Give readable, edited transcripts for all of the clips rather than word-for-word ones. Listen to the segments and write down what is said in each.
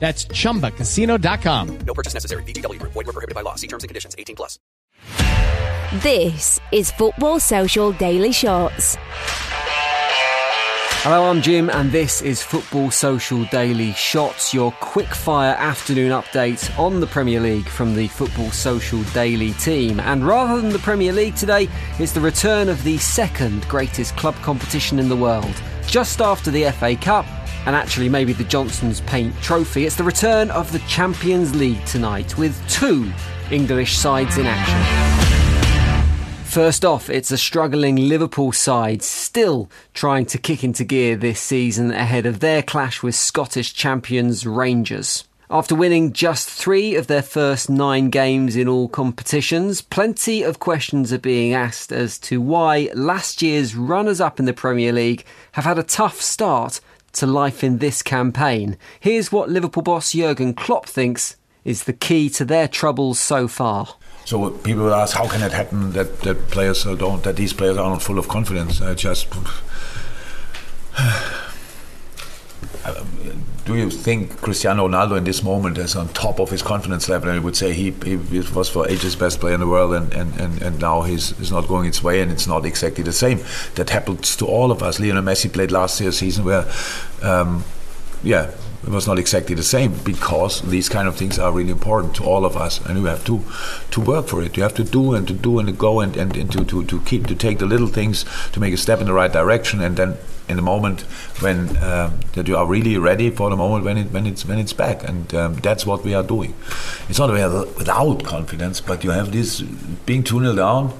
That's ChumbaCasino.com. No purchase necessary. VGW Group. Void where prohibited by law. See terms and conditions. 18 plus. This is Football Social Daily Shots. Hello, I'm Jim, and this is Football Social Daily Shots, your quick-fire afternoon update on the Premier League from the Football Social Daily team. And rather than the Premier League today, it's the return of the second greatest club competition in the world. Just after the FA Cup, and actually maybe the Johnson's Paint Trophy, it's the return of the Champions League tonight, with two English sides in action. First off, it's a struggling Liverpool side still trying to kick into gear this season ahead of their clash with Scottish champions Rangers. After winning just 3 of their first 9 games in all competitions, plenty of questions are being asked as to why last year's runners-up in the Premier League have had a tough start to life in this campaign. Here's what Liverpool boss Jurgen Klopp thinks is the key to their troubles so far. So people ask, how can it happen that players don't, that these players aren't full of confidence? Do you think Cristiano Ronaldo in this moment is on top of his confidence level? I would say he was for ages best player in the world, and now he's not going its way, and it's not exactly the same. That happens to all of us. Lionel Messi played last year's season where, it was not exactly the same, because these kind of things are really important to all of us, and you have to work for it. You have to do and go and to take the little things to make a step in the right direction, and then in the moment when that you are really ready for the moment when it's back, and that's what we are doing. It's not without confidence, but you have this being 2-0 down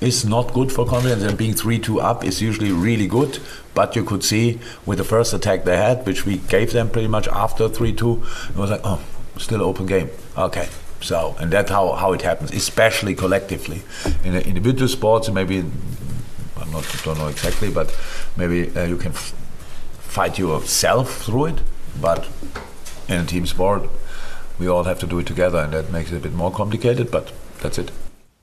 is not good for confidence, and being 3-2 up is usually really good. But you could see with the first attack they had, which we gave them pretty much after 3-2, it was like, oh, still open game. Okay. So, and that's how it happens, especially collectively. In individual sports, maybe, I don't know exactly, but maybe you can fight yourself through it. But in a team sport, we all have to do it together, and that makes it a bit more complicated, but that's it.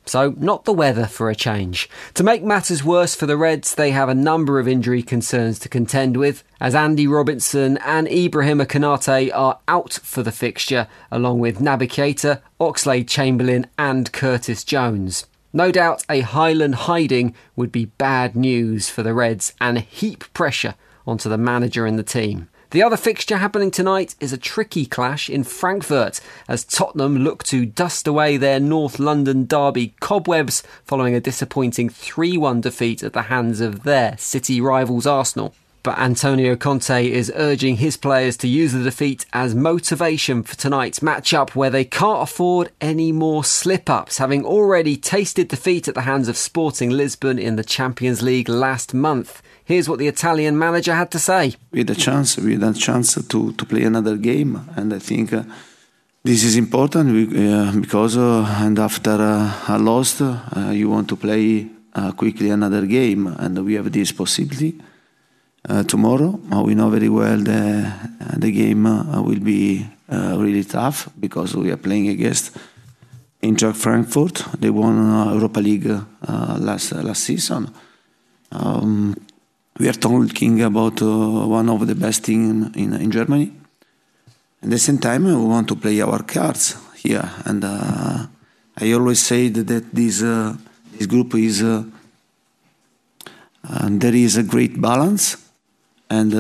So, not the weather for a change. To make matters worse for the Reds, they have a number of injury concerns to contend with, as Andy Robertson and Ibrahim Kanate are out for the fixture, along with Nabiketa, Oxlade-Chamberlain and Curtis Jones. No doubt a Highland hiding would be bad news for the Reds and heap pressure onto the manager and the team. The other fixture happening tonight is a tricky clash in Frankfurt as Tottenham look to dust away their North London derby cobwebs following a disappointing 3-1 defeat at the hands of their city rivals Arsenal. But Antonio Conte is urging his players to use the defeat as motivation for tonight's match-up, where they can't afford any more slip-ups, having already tasted defeat at the hands of Sporting Lisbon in the Champions League last month. Here's what the Italian manager had to say. We had a chance to play another game, and I think this is important because and after a loss, you want to play quickly another game, and we have this possibility tomorrow. We know very well the game will be really tough, because we are playing against Eintracht Frankfurt, they won Europa League last season. We are talking about one of the best teams in Germany. At the same time, we want to play our cards here. And I always say that this group is... and there is a great balance. And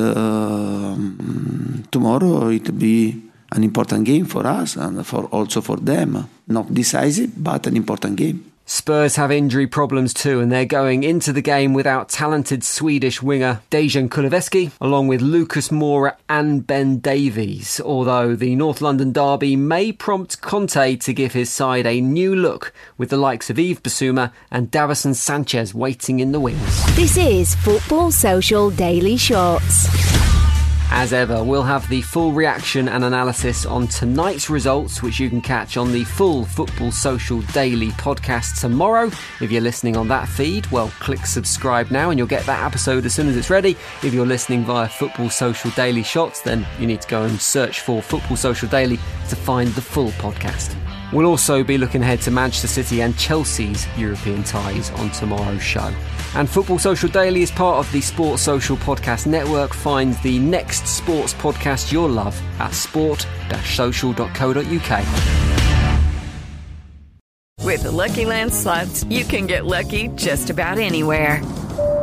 tomorrow it will be an important game for us and also for them. Not decisive, but an important game. Spurs have injury problems too, and they're going into the game without talented Swedish winger Dejan Kulusevski, along with Lucas Moura and Ben Davies. Although the North London derby may prompt Conte to give his side a new look, with the likes of Yves Bissouma and Davison Sanchez waiting in the wings. This is Football Social Daily Shots. As ever, we'll have the full reaction and analysis on tonight's results, which you can catch on the full Football Social Daily podcast tomorrow. If you're listening on that feed, well, click subscribe now and you'll get that episode as soon as it's ready. If you're listening via Football Social Daily Shots, then you need to go and search for Football Social Daily to find the full podcast. We'll also be looking ahead to Manchester City and Chelsea's European ties on tomorrow's show. And Football Social Daily is part of the Sports Social Podcast Network. Find the next sports podcast you'll love at sport-social.co.uk. With the Lucky Land Slots, you can get lucky just about anywhere.